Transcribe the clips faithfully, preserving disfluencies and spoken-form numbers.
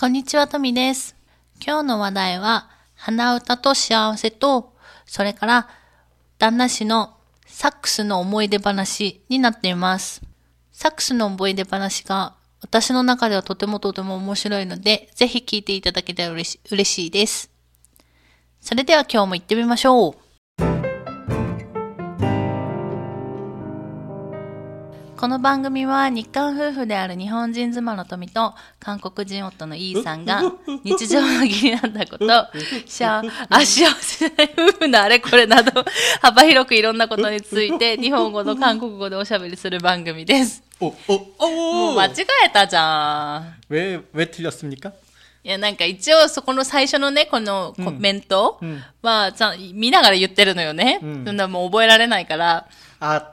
こんにちは、とみです。今日の話題は、鼻歌と幸せと、それから、旦那氏のサックスの思い出話になっています。サックスの思い出話が、私の中ではとてもとても面白いので、ぜひ聞いていただけたら嬉し、嬉しいです。それでは今日も行ってみましょう。この番組は日韓夫婦である日本人妻の富と韓国人夫のイーさんが日常の気になったこと、しゃあ、幸せな夫婦のあれこれなど幅広くいろんなことについて日本語と韓国語でおしゃべりする番組です。おおおもう間違えたじゃん。왜 왜 틀렸습니까？いや、なんか一応そこの最初のね、このコメントはちゃん見ながら言ってるのよね。そんなもう覚えられないから。あ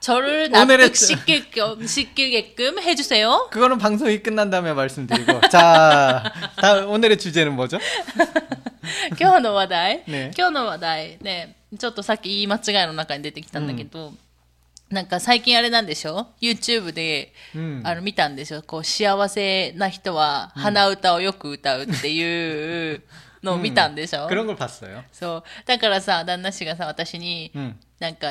저를 납득시킬 겸, 시키게끔 해주세요. 그거는 방송이 끝난 다음에 말씀드리고. 자, 다음, 오늘의 주제는 뭐죠? 今日の話題 네. 今日の話題 ね、 ちょっとさっき言い間違いの中に出てきたんだけど、なんか最近あれなんでしょ？ YouTube で、あの見たんでしょ？こう、幸せな人は鼻歌をよく歌うっていうのを見たんでしょ？ 그런걸 봤어요。 そう。だからさ、旦那氏がさ、私に、なんか、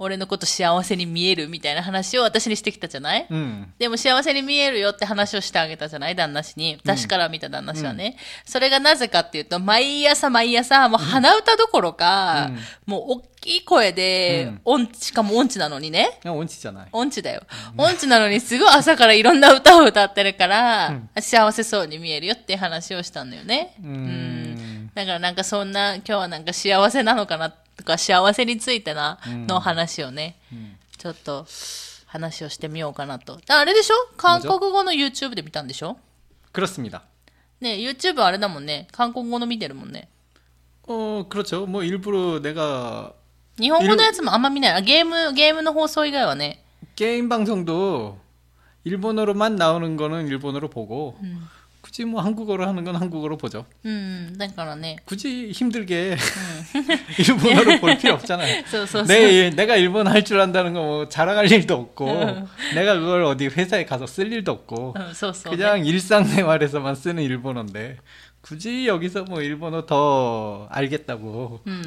俺のこと幸せに見えるみたいな話を私にしてきたじゃない、うん、でも幸せに見えるよって話をしてあげたじゃない、旦那氏に。私から見た旦那氏はね、うん、それがなぜかっていうと、毎朝毎朝もう鼻歌どころか、うん、もう大きい声で、うん、音痴、しかも音痴なのにね、音痴じゃない音痴だよ、うん、音痴なのにすごい朝からいろんな歌を歌ってるから、うん、幸せそうに見えるよって話をしたんだよね、うん、うん、だからなんかそんな、今日はなんか幸せなのかなってとか幸せについてな、うん、の話をね、うん、ちょっと話をしてみようかなと。あれでしょ？韓国語の YouTube で見たんでしょ？그렇습니다。ね、YouTube あれだもんね。韓国語の見てるもんね。어그렇죠。もう일부러내가日本語のやつもあんま見ない。あ、ゲームゲームの放送以外はね。ゲーム방송도 일본어로만 나오는 거는 일본어로 보고、うん굳이뭐한국어로하는건한국어로보죠。음, 그러니까ね。굳이힘들게일본어로볼필요없잖아요。そうそうそう。내내가일본어할줄안다는거뭐자랑할일도없고내가그걸어디회사에가서쓸일도없고그냥일상생활에서만쓰는일본어인데굳이여기서뭐일본어더알겠다고。うん。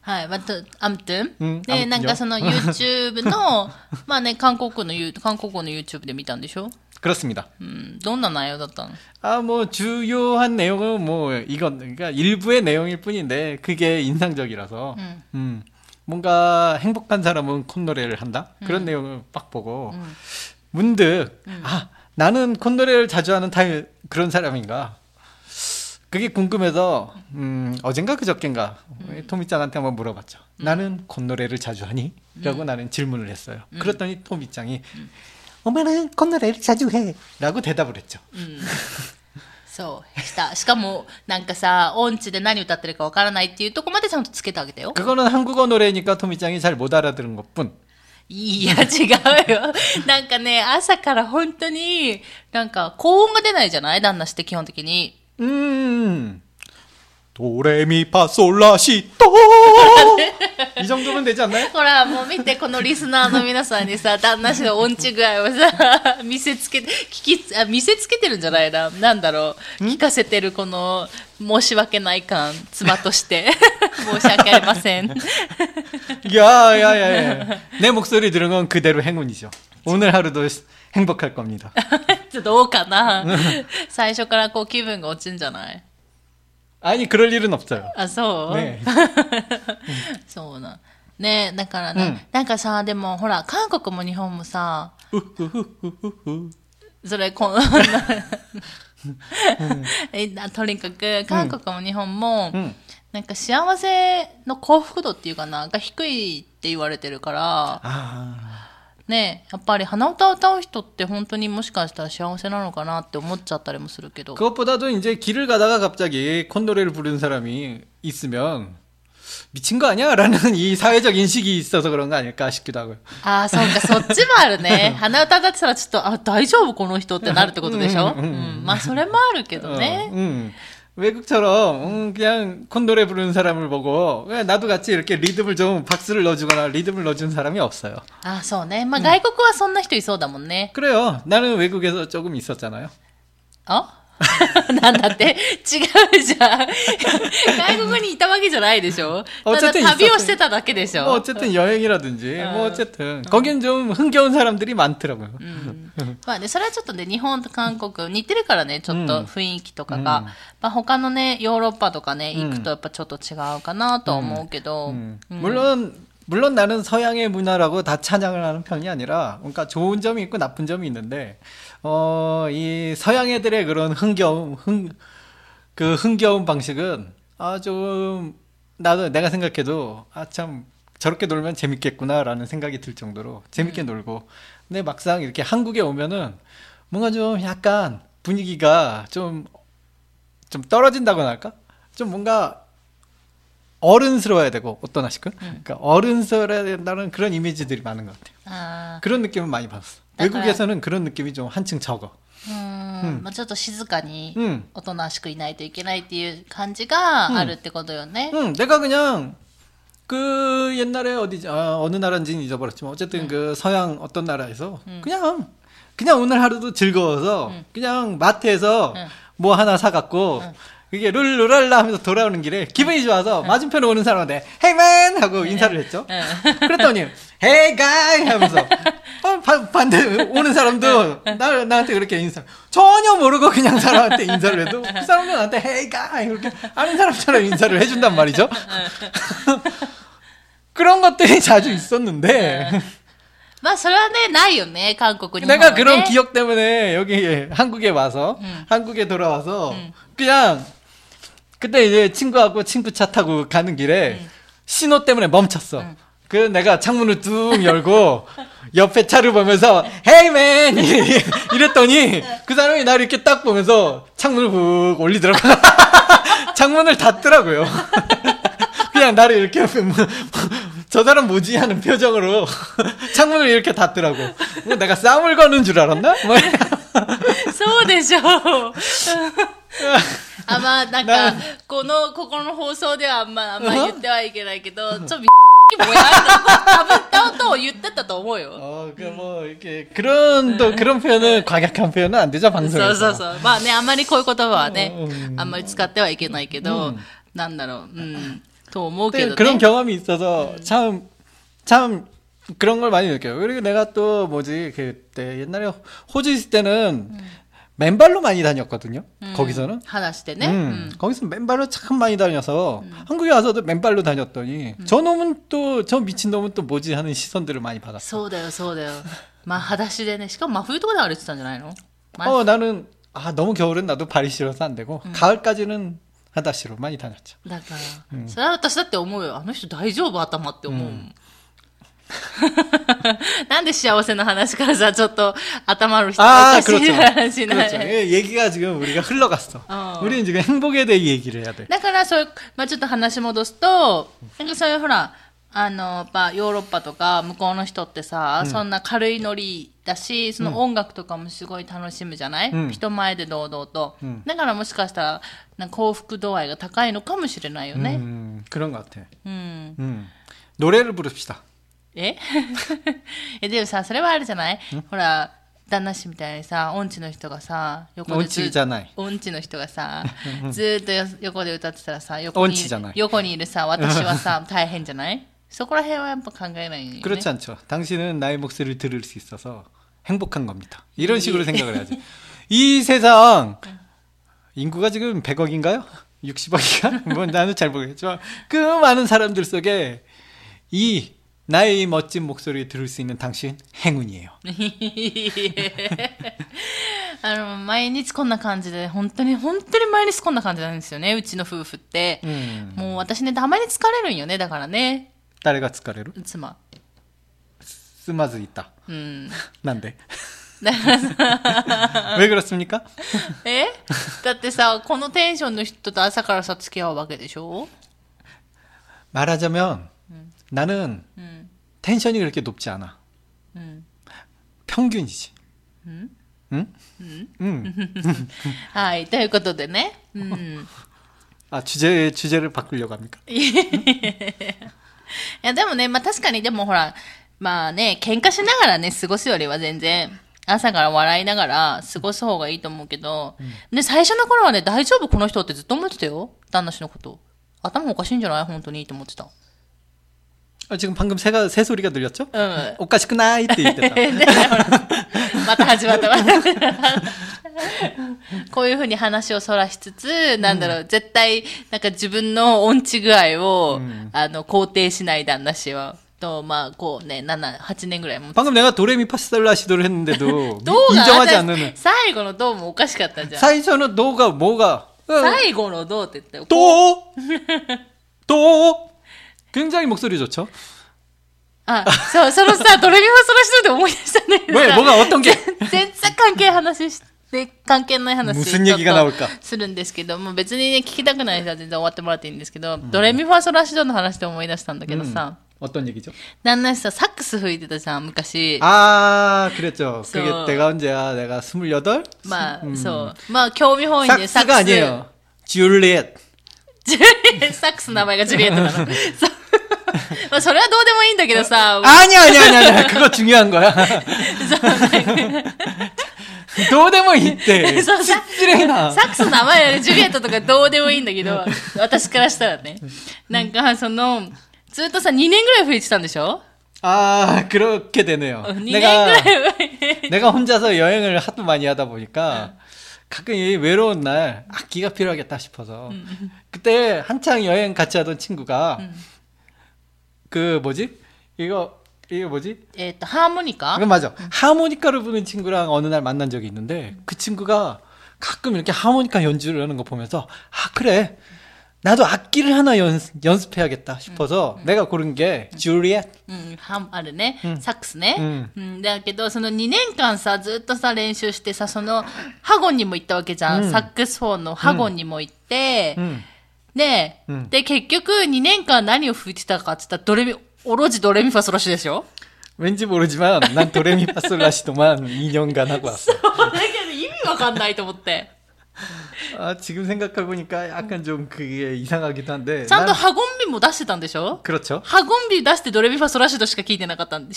はい。また、あむてん。で、なんかその YouTube のまあね、韓国の韓国語の YouTube で見たんでしょ？그렇습니다。うん、どんな内容だったの？あ、もう重要한내용은뭐이건그러니까일부의내용일뿐인데그게인상적이라서 음, 음뭔가행복한사람은콧노래를한다그런내용을막보고음문득음아나는콧노래를자주하는타입그런사람인가그게궁금해서음어젠가그저껜가토미짱한테한번물어봤죠음나는콧노래를자주하니라고나는질문을했어요음그랬더니토미짱이음오마는콧노래를자주해라고대답을했죠。うん、そうした。しかもなんかさ、音痴で何歌ってるかわからないっていうとこまでちゃんとつけてあげたよ。그거는한국어노래니까토미짱이잘못알아들은것뿐。いや違うよ。なんかね、朝から本当になんか高音が出ないじゃない？旦那して基本的に。うーん。ドレミパソラシドい정도면되지않나요？ほら、もう見て、このリスナーの皆さんにさ、旦那氏の音痴具合をさ、見せつけて、聞き、あ、見せつけてるんじゃないな。なんだろう。聞かせてるこの、申し訳ない感、妻として。申し訳ありません。いやいやいやいや。내 목소리 들은 건 그대로 행운이죠。오늘 하루도 행복할 겁니다。どうかな？最初からこう気分が落ちるんじゃない？あに、그럴일은없어요。あ、そう？ねそうな。ねだからね、うん、なんかさ、でもほら、韓国も日本もさ、うっふふふふふ。それ、こんな、うん、とにかく、韓国も日本も、うん、なんか幸せの幸福度っていうかな、が低いって言われてるから、あね、やっぱり鼻歌を歌う人って本当にもしかしたら幸せなのかなって思っちゃったりもするけど。그것보다도 이제 길을 가다가 갑자기 콧노래를 부르는 사람이 있으면 미친 거 아니야? 라는 이 사회적 인식이 있어서 그런 거 아닐까 싶기도 하고요. 아, 그러니까 そっちもあるね. 鼻歌だったらちょっとあ、大丈夫この人ってなるってことでしょ? 음, まあそれもあるけどね. 어, 음. 외국처럼 음, 그냥 콘도레 부르는 사람을 보고 나도 같이 이렇게 리듬을 좀 박수를 넣어주거나 리듬을 넣어준 사람이 없어요. 아, そうね. 막 한국은 そんな人いそうだもんね. 그래요. 나는 외국에서 조금 있었잖아요. 어? なんだって違うじゃん。外国にいたわけじゃないでしょ。ただ旅をしてただけでしょ。 어쨌든 여행이라든지 뭐 어쨌든 거긴 좀 흥겨운 사람들이 많더라고요. まあね、それはちょっとね、日本と韓国似てるからね、ちょっと雰囲気とかが、まあ他のね、ヨーロッパとかね、行くとやっぱちょっと違うかなとは思うけど。 물론 물론 나는 서양의 문화라고 다 찬양을 하는 편이 아니라, 그러니까 좋은 점이 있고 나쁜 점이 있는데, 어, 이 서양 애들의 그런 흥겨움, 흥, 그 흥겨운 방식은, 아, 좀, 나도, 내가 생각해도, 아, 참, 저렇게 놀면 재밌겠구나라는 생각이 들 정도로 재밌게 음. 놀고, 근데 막상 이렇게 한국에 오면은 뭔가 좀 약간 분위기가 좀, 좀 떨어진다고나 할까? 좀 뭔가, 어른스러워야 되고, 어떤 아시군? 그러니까 어른스러워야 된다는 그런 이미지들이 많은 것 같아요. 아... 그런 느낌은 많이 받았어. 외국에서는 그런 느낌이 좀 한층 적어. 음, ちょっと静かにおとなしくいないといけないっていう感じがあるってことよね. 음, 음, 내가 그냥 그 옛날에 어디, 아, 어느 나라인지는 잊어버렸지만 어쨌든 음. 그 서양 어떤 나라에서 음. 그냥 그냥 오늘 하루도 즐거워서 음. 그냥 마트에서 음. 뭐 하나 사갖고 음. 그게 룰루랄라 하면서 돌아오는 길에 기분이 좋아서 응. 맞은편에 오는 사람한테 Hey man! 하고 인사를 했죠. 응. 그랬더니 Hey guy! 하면서 어, 바, 반대 오는 사람도 나, 나한테 그렇게 인사 전혀 모르고 그냥 사람한테 인사를 해도 그 사람도 나한테 Hey guy! 이렇게 아는 사람처럼 인사를 해준단 말이죠. 그런 것들이 자주 있었는데 まあそれはねないよね韓国に 내가 그런 기억 때문에 여기 한국에 와서 응. 한국에 돌아와서 응. 그냥 그때 이제 친구하고 친구 차 타고 가는 길에 응. 신호 때문에 멈췄어. 응. 그래서 내가 창문을 뚝 열고 옆에 차를 보면서 Hey man! 이랬더니 그 사람이 나를 이렇게 딱 보면서 창문을 훅 올리더라고. 창문을 닫더라고요. 그냥 나를 이렇게 저 사람 뭐지? 하는 표정으로 창문을 이렇게 닫더라고. 내가 싸움을 거는 줄 알았나? 뭐. そうでしょ。あ、まあなんかこのここの放送ではあんまあんま言ってはいけないけど、ちょっとダブった音を言ってたと思うよ。ああ、でも그런と그런 표현은 과격한 표현은 안 되죠 방송에서。そうそうそう。まあね、あんまりこういうことはね、あんまり使ってはいけないけど、なんだろう。うん。 또思うけどね. 그런 경험이 있어서 참, 참 그런 걸 많이 느껴요. 그리고 내가 또 뭐지 그때 옛날에 호주 있을 때는 음. 맨발로 많이 다녔거든요. 음. 거기서는 하나시대네. 음. 음. 거기서 맨발로 참 많이 다녀서 음. 한국에 와서도 맨발로 다녔더니 음. 저놈은 또 저 미친놈은 또 뭐지 하는 시선들을 많이 받았어요. そうだよそうだよ。まあ裸足でね。しかも真冬とかで歩いてたんじゃないの? 어 나는 아 너무 겨울은 나도 발이 시려서 안 되고 음. 가을까지는 하다시로 많이 다녔죠. 그러니까, 음. それは私だって思うよ。あの人大丈夫頭って思う。 음. なんで幸せな話からさ、ちょっと頭の下が。だから、そう、まあちょっと話戻すと、なんかそういうほら、あの、まあヨーロッパとか向こうの人ってさ、そん人前で堂々と。だからもしかしたら、幸福度合いが高いのかもしれない。人前で부릅시다。 え？ え、でもさ、それはあれじゃない？ほら、旦那氏みたいにさ、音痴の人がさ、横で音痴じゃない。音痴の人がさ、ずっと横で歌ってたらさ、横に横にいるさ、私はさ、大変じゃない？そこら辺はやっぱ考えないよね。그렇지않죠。당신은 나의 목소리를 들을 수 있어서 행복한 겁니다。이런 식으로 생각을 해야지。이 세상 인구가 지금 백억인가요? 육십억인가? 뭐 나는 잘 모르겠지만 그 많은 사람들 속에 이 나의 멋진 목소리 들을 수 있는 당신 행운이에요. あの、毎日こんな感じで、本当に本当に毎日こんな感じなんですよね、うちの夫婦って。もう私ね、たまに疲れるんよね、だからね。誰が疲れる？妻。妻ずいた。うん。なんで？ 왜 그렇습니까? 에? だってさ、このテンションの人と朝からさ、付き合うわけでしょ? 말하자면 음. 나는 음. 텐션이 그렇게 높지 않아. 음. 평균이지. 음? 음? 음? 음. 아, 이따 것도 되네. 음. 아, 주제, 주제를 바꾸려고 합니까? 예. いやでもね、 まあ、確かにでもほら、まあね、喧嘩しながらね、過ごすよりは全然、朝から笑いながら過ごす方がいいと思うけど、うん、で、最初の頃はね、大丈夫この人ってずっと思ってたよ。旦那氏のこと。頭おかしいんじゃない本当にと思ってた。 아, 지금 방금 새가, 새 소리가 들렸죠? 응. 오까시쿠나이って言ってた。 네, また始まった。こういうふうに話をそらしつつ、なんだろう、絶対、なんか自分の音痴具合を、あの、肯定しない旦那氏は。 또, 막, こうね、 なな、はちねんぐらいも。 방금 내가 도레미파솔라 시도를 했는데도, 인정하지 않는. 最後のどうもおかしかったじゃん。 最初のどうが、뭐가。最後のどうって言ったよ。 도! 도! 굉장히 목소리 좋죠? 아, 저, 서로 사, 도레미파솔라 시도를 생각했는데. 왜, 뭐가 어떤 게? 全然関係ない話するんですけど、もう別にね、聞きたくない話は全然終わってもらっていいんですけど、ドレミファソラシドの話で思い出したんだけどさ、어떤 얘기죠? 旦那氏さサックス吹いてたじゃん昔。아, 그랬죠. 그게 내가 스물여덟? 막, so, 막興味本位で 삭스가 아니에요. 줄리엣. 줄리엣, 삭스 名前がジュリエットなの。 それはどうでもいいんだけどさ。 아니야, 아니야, 아니야. 그거 중요한 거야. どうでもいいって。サックスの名前よりジュリエットとかどうでもいいんだけど、私からしたらね。なんかそのずっとさにねんぐらい吹いてたんでしょ? 아, 그렇게 되네요. 내가 내가 혼자서 여행을 하도 많이 하다 보니까 가끔 이 외로운 날 악기가 필요하겠다 싶어서 그때 한창 여행 같이 하던 친구가 그 뭐지? 이거 이게 뭐지? 에, 또 하모니카? 그 맞아. 응. 하모니카를 부는 친구랑 어느 날 만난 적이 있는데 그 친구가 가끔 이렇게 하모니카 연주를 하는 거 보면서 아 그래 나도 악기를 하나 연, 연습해야겠다 싶어서 응, 응. 내가 고른 게 줄리엣. 응, 하, 아르네, 삭스네. 응. 응, だけどそのにねんかんさずっとさ練習してさ、そのハゴンにも行ったわけじゃん。サックスよんのハゴンにも行って、で結局にねんかん何を吹いてたかって言ったらドレミ 오로지 도레미파솔라시죠? 왠지 모르지만 난 도레미파솔라시도만 이 년간 하고 왔어. 이미わかんないと思って. 아, 지금 생각해보니까 약간 좀 그게 이상하기도 한데. ちゃんと 학원비도 出してたんでしょ? 그렇죠. 학원비 出して 도레미파솔라시도しか弾いてなかったんで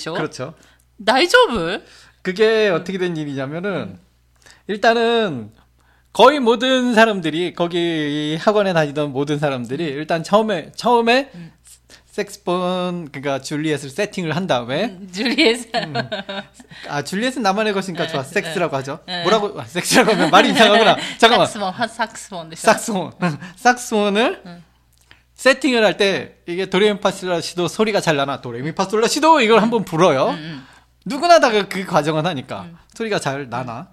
しょ? 그렇죠. 大丈夫? 그게 어떻게 된 일이냐면은 일단은 거의 모든 사람들이 거기 학원에 다니던 모든 사람들이 일단 처음에 처음에 음. 색스폰, 그니까, 줄리엣을 세팅을 한 다음에. 줄리엣? 음. 아, 줄리엣은 나만의 것이니까 좋아. 섹스라고 하죠. 뭐라고, 아, 섹스라고 하면 말이 이상하구나. 잠깐만. 삭스폰, 삭스폰. 삭스폰. 삭스폰을 응. 세팅을 할 때, 이게 도레미파솔라시도 소리가 잘 나나? 도레미파솔라시도 이걸 한번 불어요. 응, 응. 누구나 다 그 과정은 하니까. 응. 소리가 잘 나나?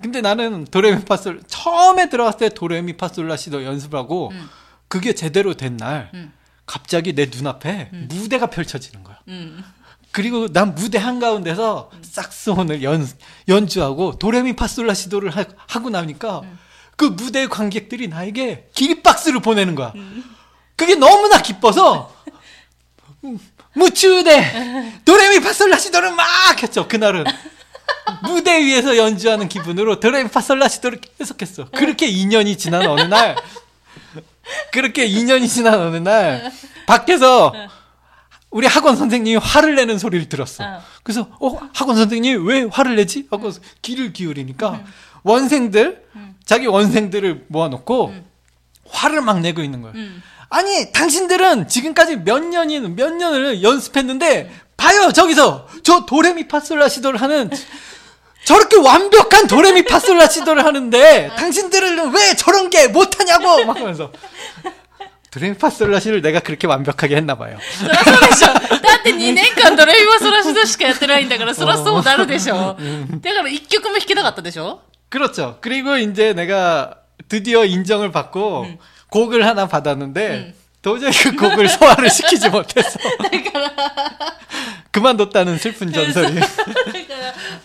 근데 나는 도레미파솔, 처음에 들어갔을 때 도레미파솔라시도 연습을 하고, 응. 그게 제대로 된 날, 응. 갑자기 내 눈앞에 음. 무대가 펼쳐지는 거야. 음. 그리고 난 무대 한가운데서 음. 삭스폰을 연, 연주하고 도레미파솔라시도를 하, 하고 나니까 음. 그 무대 관객들이 나에게 기립박수를 보내는 거야. 음. 그게 너무나 기뻐서 무추대 도레미파솔라시도를 막 했죠. 그날은. 무대 위에서 연주하는 기분으로 도레미파솔라시도를 계속했어. 그렇게 이 년이 지난 어느 날 그렇게 이 년이 지난 어느 날 밖에서 우리 학원 선생님이 화를 내는 소리를 들었어. 그래서 어 학원 선생님 왜 화를 내지? 하고 귀를 기울이니까 원생들 자기 원생들을 모아놓고 화를 막 내고 있는 거예요. 아니 당신들은 지금까지 몇 년인 몇 년을 연습했는데 봐요 저기서 저 도레미파솔라시도를 하는 저렇게 완벽한 도레미파솔라시도를 하는데 당신들은 왜 저런 게 못하냐고 막 하면서 도레미파솔라시를 내가 그렇게 완벽하게 했나 봐요. そらそうでしょ。だってにねんかんドレミパソラシドしかやってないんだから、そらそうなるでしょ。だからいっきょくも弾けなかったでしょ? 그렇죠. 그리고 이제 내가 드디어 인정을 받고 음. 곡을 하나 받았는데 음. 도저히 그 곡을 소화를 시키지 못해서 그만뒀다는 슬픈 전설이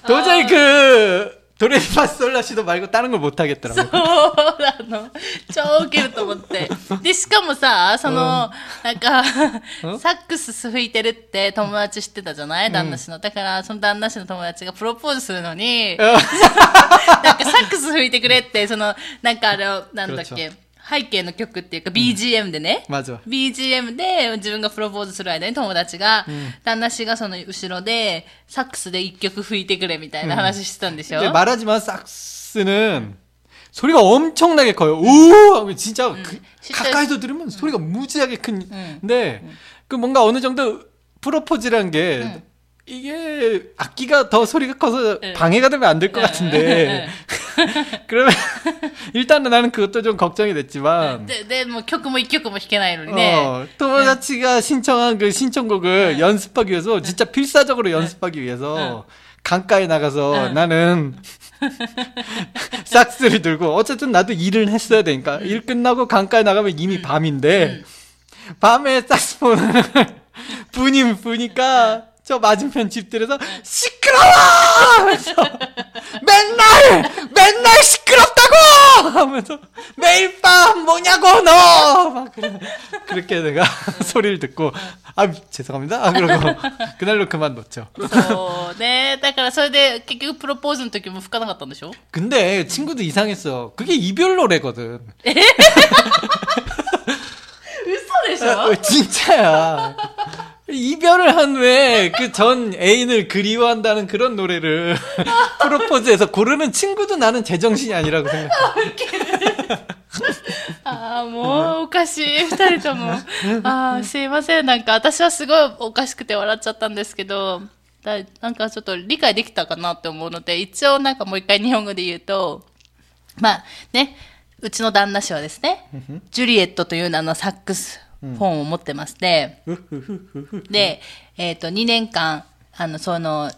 도저히 그 드레미 파솔라시도 말고 다른 걸 못 하겠더라고. 소라노. 超 ウケると思って。でしかもさ、その、なんかサックス吹いてるって友達知ってたじゃない？旦那氏の。だからその旦那氏の友達がプロポーズするのに、なんかサックス吹いてくれってそのなんかあれをなんだっけ。背景の曲っていうか ビージーエム でね、うん、ビージーエム で自分がプロポーズする間に友達が、うん、旦那氏がその後ろでサックスで一曲吹いてくれみたいな話してたんでしょ。で、말하지만サックス는소리가엄청나게커요。오진짜가까이서들으면소리가무지하게큰근데그뭔가어느정도프로포즈라는게이게악기가더소리가커서방해가되면안될것같은데 그러면 일단은나는그것도좀걱정이됐지만 네, 네, 뭐曲もいっきょくも弾けないのにね。友達が신청한그신청곡을연습하기위해서진짜필사적으로연습하기위해서강가에나가서나는싹스를들고어쨌든나도일을했어야되니까일끝나고강가에나가면이미밤인데밤에싹스폰을부님부니까저맞은편집들에서시끄러워하면서맨날맨날시끄럽다고하면서매일밤뭐냐고너막그렇게내가소리를듣고아죄송합니다아그러고그날로그만뒀죠 네. 그러니까それで結局프로포즈の時も吹かなかったんでしょ？근데친구도이상했어그게이별노래거든嘘でしょ？진짜야 이별을 한 후에 그 전 애인을 그리워한다는 그런 노래를 프로포즈에서 고르는 친구도 나는 제정신이 아니라고 생각해. 아, 뭐, おかしい。二人とも。あ、すいません。なんか私はすごいおかしくて笑っちゃったんですけど、だなんかちょっと理解できたかなって思うので、一応なんかもう一回日本語で言うと、まあね、うちの旦那氏はですね、ジュリエットという名のサックス。本を持ってまして、で、えっと、にねんかん、あの、その、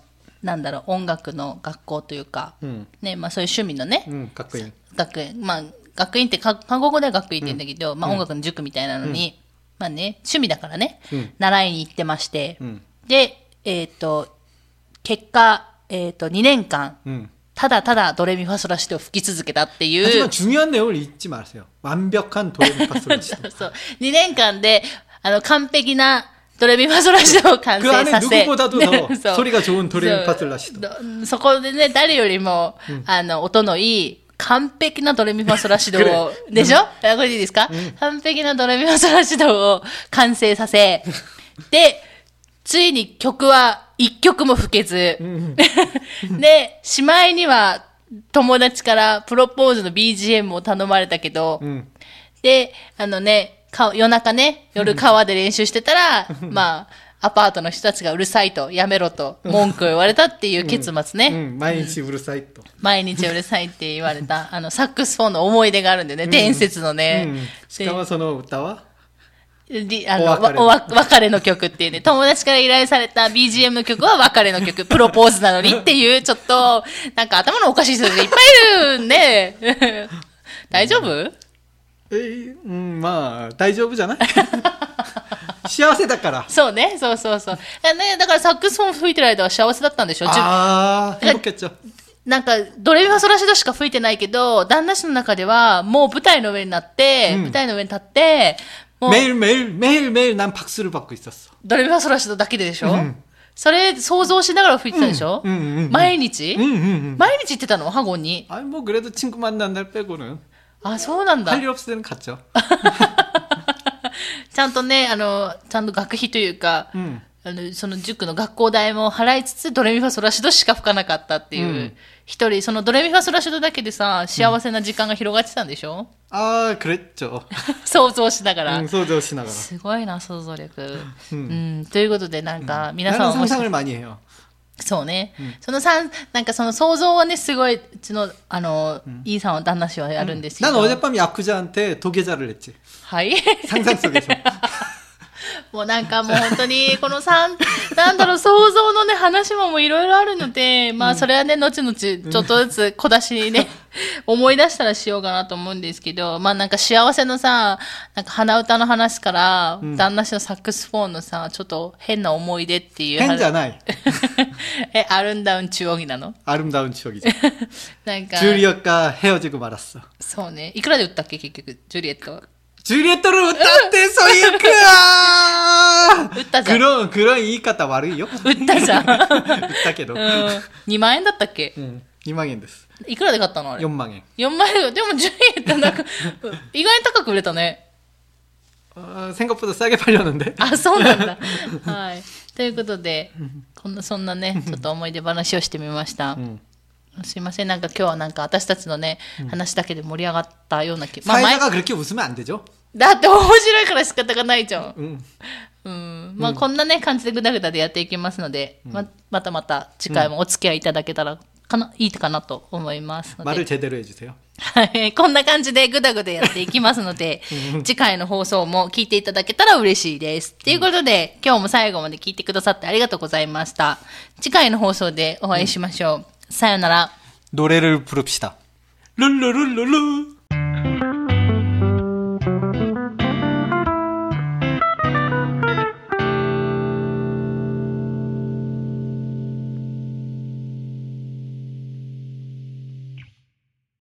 なんだろう、音楽の学校というか、うん、ね、まあそういう趣味のね、うん、学院。学院。まあ、学院って、韓国語では学院って言うんだけど、うん、まあ音楽の塾みたいなのに、うん、まあね、趣味だからね、うん、習いに行ってまして、うん、で、えっと、結果、えっと、にねんかん、うんただただドレミファソラシドを吹き続けたっていう。하지만중요한내용을잊지마세요완벽한도레미파솔라시도そうそう。にねんかんであの完璧なドレミファソラシドを完成させ。그안에누구보다도더 소리가좋은ドレミファ솔라시도。そこでね誰よりもあの音のいい完璧なドレミファソラシドをでしょ？これでいいですか？完璧なドレミファソラシドを完成させでついに曲は一曲も吹けず。で、しまいには友達からプロポーズの ビージーエム を頼まれたけど、うん、で、あのね、夜中ね、夜川で練習してたら、まあ、アパートの人たちがうるさいと、やめろと、文句を言われたっていう結末ね。うんうん、毎日うるさいと。毎日うるさいって言われた、あの、サックスフォンの思い出があるんだよね、うん、伝説のね。うん、しかもその歌はあのお別れのわお別れの曲っていうね、友達から依頼された ビージーエム の曲は別れの曲、プロポーズなのにっていう、ちょっと、なんか頭のおかしい人がいっぱいいるんで、大丈夫？えー、うん、まあ、大丈夫じゃない幸せだから。そうね、そうそうそう。ね、だからサックスフォン吹いてる間は幸せだったんでしょ？あー、変化っちゃう。なんか、ドレミファソラシドしか吹いてないけど、旦那氏の中では、もう舞台の上になって、うん、舞台の上に立って、매일매일매일매일난박수를받고있었어ドレミファソラシドだけででしょ、うん、それ想像しながら吹いてたでしょ、うんうんうん、毎日、うんうんうん、毎日行ってたのハゴンに。あ、もう그래도친구만난날빼고는。あ、そうなんだ。할일없을때는갔죠。ちゃんとね、あのちゃんと学費というか、うん、あのその塾の学校代も払いつつドレミファソラシドしか吹かなかったっていう。うん一人、そのドレミファソラシドだけでさ、幸せな時間が広がってたんでしょ、うん、ああ、くれっちょ。想像しながら、うん。想像しながら。すごいな、想像力。うん。うん、ということで、なんか、うん、皆さんは。想像力많이해요。そうね。うん、そのさん、なんかその想像はね、すごい、うちの、あの、うん、イーさんは旦那氏はやるんですけど。なんか、어젯밤ヤクザ한테土下座를했지。はい。상상 속에서。もうなんかもう本当にこのさん、なんだろう、想像のね話ももういろいろあるので、まあそれはね後々ちょっとずつ小出しにね思い出したらしようかなと思うんですけど、まあなんか幸せのさ、なんか鼻歌の話から、うん、旦那氏のサックスフォンのさ、ちょっと変な思い出っていう。変じゃない。え、아름다운 추억이なの？아름다운 추억이죠。なんか。ジュリエットが헤어지고 말았어。そうね。いくらで売ったっけ結局、ジュリエット。ジュリエットの歌ってそういう句は売ったじゃん。黒、黒い言い方悪いよ。売ったじゃん。売ったけど。うん、にまん円だったっけ？うん。にまん円です。いくらで買ったのあれ？ よんまん円。よんまん円。でもジュリエットなんか、意外に高く売れたね。あ、생각보다 싸게 팔렸는데。あ、そうなんだ。はい。ということで、こんな、そんなね、ちょっと思い出話をしてみました。うんすいません。なんか今日はなんか私たちのね、うん、話だけで盛り上がったような気が。まあ、前が그렇게 웃으면 안 되죠。だって面白いから仕方がないじゃん。うん。うん。まあ、こんなね、感じでぐだぐだでやっていきますので、うん、ま, またまた次回もお付き合いいただけたらかな、うん、いいかなと思いますので。말을 제대로 해주세요。はい。こんな感じでぐだぐだやっていきますので、次回の放送も聞いていただけたら嬉しいです。ということで、うん、今日も最後まで聞いてくださってありがとうございました。次回の放送でお会いしましょう。うんさよなら。노래를 부릅시다. 룰루루루루